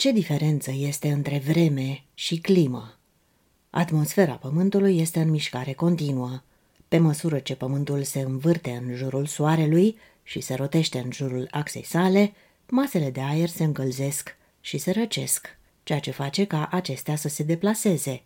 Ce diferență este între vreme și climă? Atmosfera Pământului este în mișcare continuă. Pe măsură ce Pământul se învârte în jurul Soarelui și se rotește în jurul axei sale, masele de aer se încălzesc și se răcesc, ceea ce face ca acestea să se deplaseze,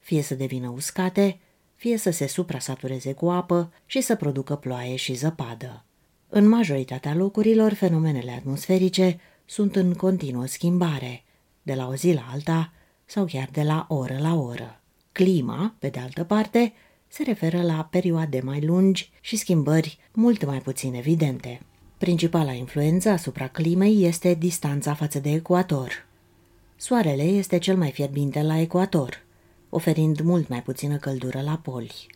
fie să devină uscate, fie să se suprasatureze cu apă și să producă ploaie și zăpadă. În majoritatea locurilor, fenomenele atmosferice sunt în continuă schimbare, de la o zi la alta sau chiar de la oră la oră. Clima, pe de altă parte, se referă la perioade mai lungi și schimbări mult mai puțin evidente. Principala influență asupra climei este distanța față de ecuator. Soarele este cel mai fierbinte la ecuator, oferind mult mai puțină căldură la poli.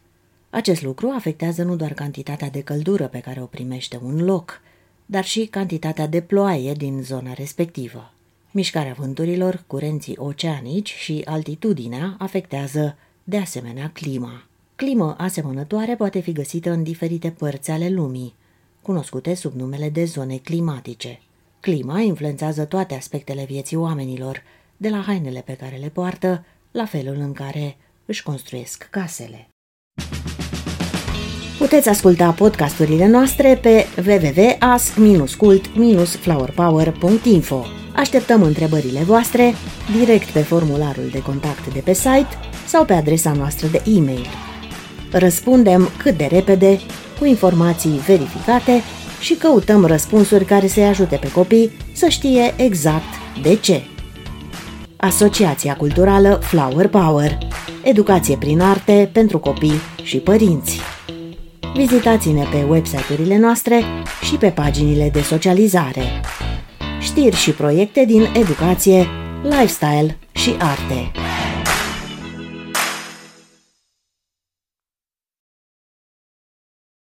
Acest lucru afectează nu doar cantitatea de căldură pe care o primește un loc, dar și cantitatea de ploaie din zona respectivă. Mișcarea vânturilor, curenții oceanici și altitudinea afectează, de asemenea, clima. Climă asemănătoare poate fi găsită în diferite părți ale lumii, cunoscute sub numele de zone climatice. Clima influențează toate aspectele vieții oamenilor, de la hainele pe care le poartă, la felul în care își construiesc casele. Puteți asculta podcasturile noastre pe www.ask-cult-flowerpower.info. Așteptăm întrebările voastre direct pe formularul de contact de pe site sau pe adresa noastră de e-mail. Răspundem cât de repede, cu informații verificate și căutăm răspunsuri care să-i ajute pe copii să știe exact de ce. Asociația Culturală Flower Power. Educație prin arte pentru copii și părinți. Vizitați-ne pe website-urile noastre și pe paginile de socializare. Știri și proiecte din educație, lifestyle și arte.